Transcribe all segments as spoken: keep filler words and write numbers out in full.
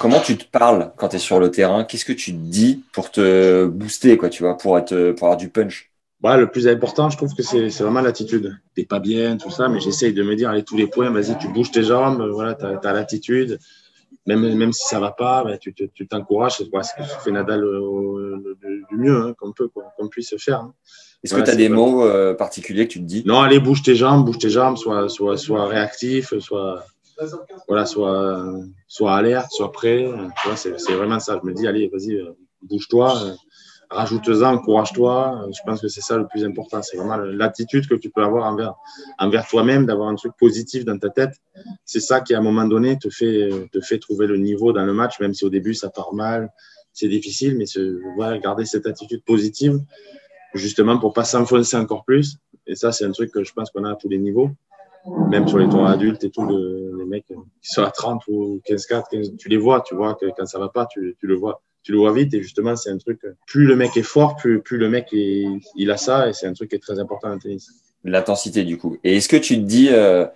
Comment tu te parles quand tu es sur le terrain? Qu'est-ce que tu te dis pour te booster, quoi, tu vois, pour, être, pour avoir du punch? Bah, le plus important, je trouve que c'est, c'est vraiment l'attitude. T'es pas bien, tout ça, mais j'essaye de me dire, allez, tous les points, vas-y, tu bouges tes jambes, voilà, t'as, t'as l'attitude. Même, même si ça va pas, bah, tu, tu, tu t'encourages. C'est bah, ce que fait Nadal du mieux hein, qu'on peut, quoi, qu'on puisse faire. Hein. Est-ce voilà, que tu as des pas... mots euh, particuliers que tu te dis? Non, allez, bouge tes jambes, bouge tes jambes, sois, sois, sois réactif, sois... Voilà, soit, soit alerte, soit prêt. Voilà, c'est, c'est vraiment ça. Je me dis, allez, vas-y, bouge-toi, rajoute-en, encourage-toi. Je pense que c'est ça le plus important. C'est vraiment l'attitude que tu peux avoir envers, envers toi-même, d'avoir un truc positif dans ta tête. C'est ça qui, à un moment donné, te fait, te fait trouver le niveau dans le match, même si au début, ça part mal, c'est difficile. Mais voilà, garder cette attitude positive, justement, pour ne pas s'enfoncer encore plus. Et ça, c'est un truc que je pense qu'on a à tous les niveaux. Même sur les tournois adultes et tout, le, les mecs qui sont à trente ou quinze quatre, tu les vois, tu vois que quand ça va pas, tu, tu le vois, tu le vois vite. Et justement, c'est un truc, plus le mec est fort, plus, plus le mec est, il a ça, et c'est un truc qui est très important dans le tennis. L'intensité, du coup. Et est-ce que tu te dis, euh,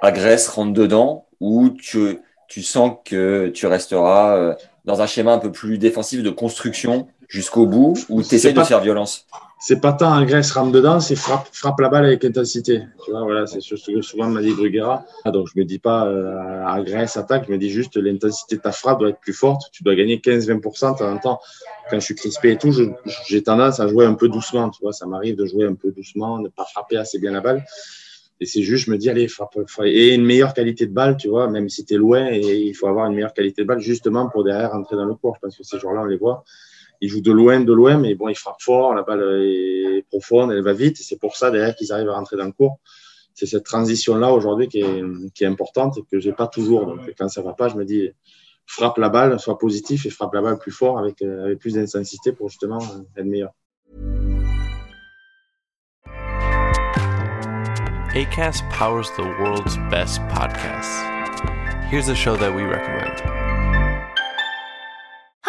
agresse, rentre dedans, ou tu, tu sens que tu resteras euh, dans un schéma un peu plus défensif de construction jusqu'au bout, ou tu essaies de faire violence? C'est pas tant agresse, rame dedans, c'est frappe, frappe la balle avec intensité. Tu vois, voilà, c'est ce que souvent m'a dit Bruguera. Ah, donc, je me dis pas, euh, agresse, attaque, je me dis juste, l'intensité de ta frappe doit être plus forte. Tu dois gagner quinze à vingt pour cent de temps en temps. Quand je suis crispé et tout, je, j'ai tendance à jouer un peu doucement. Tu vois, ça m'arrive de jouer un peu doucement, ne pas frapper assez bien la balle. Et c'est juste, je me dis, allez, frappe, frappe. Et une meilleure qualité de balle, tu vois, même si t'es loin, et il faut avoir une meilleure qualité de balle, justement, pour derrière rentrer dans le court. Parce que ces joueurs-là, on les voit. Ils jouent de loin, de loin, mais bon, ils frappent fort, la balle est profonde, elle va vite. Et c'est pour ça, derrière, qu'ils arrivent à rentrer dans le court. C'est cette transition-là, aujourd'hui, qui est, qui est importante et que j'ai pas toujours. Donc, quand ça va pas, je me dis, frappe la balle, sois positif et frappe la balle plus fort avec, avec plus d'intensité pour justement être meilleur. Acast powers the world's best podcasts. Here's a show that we recommend.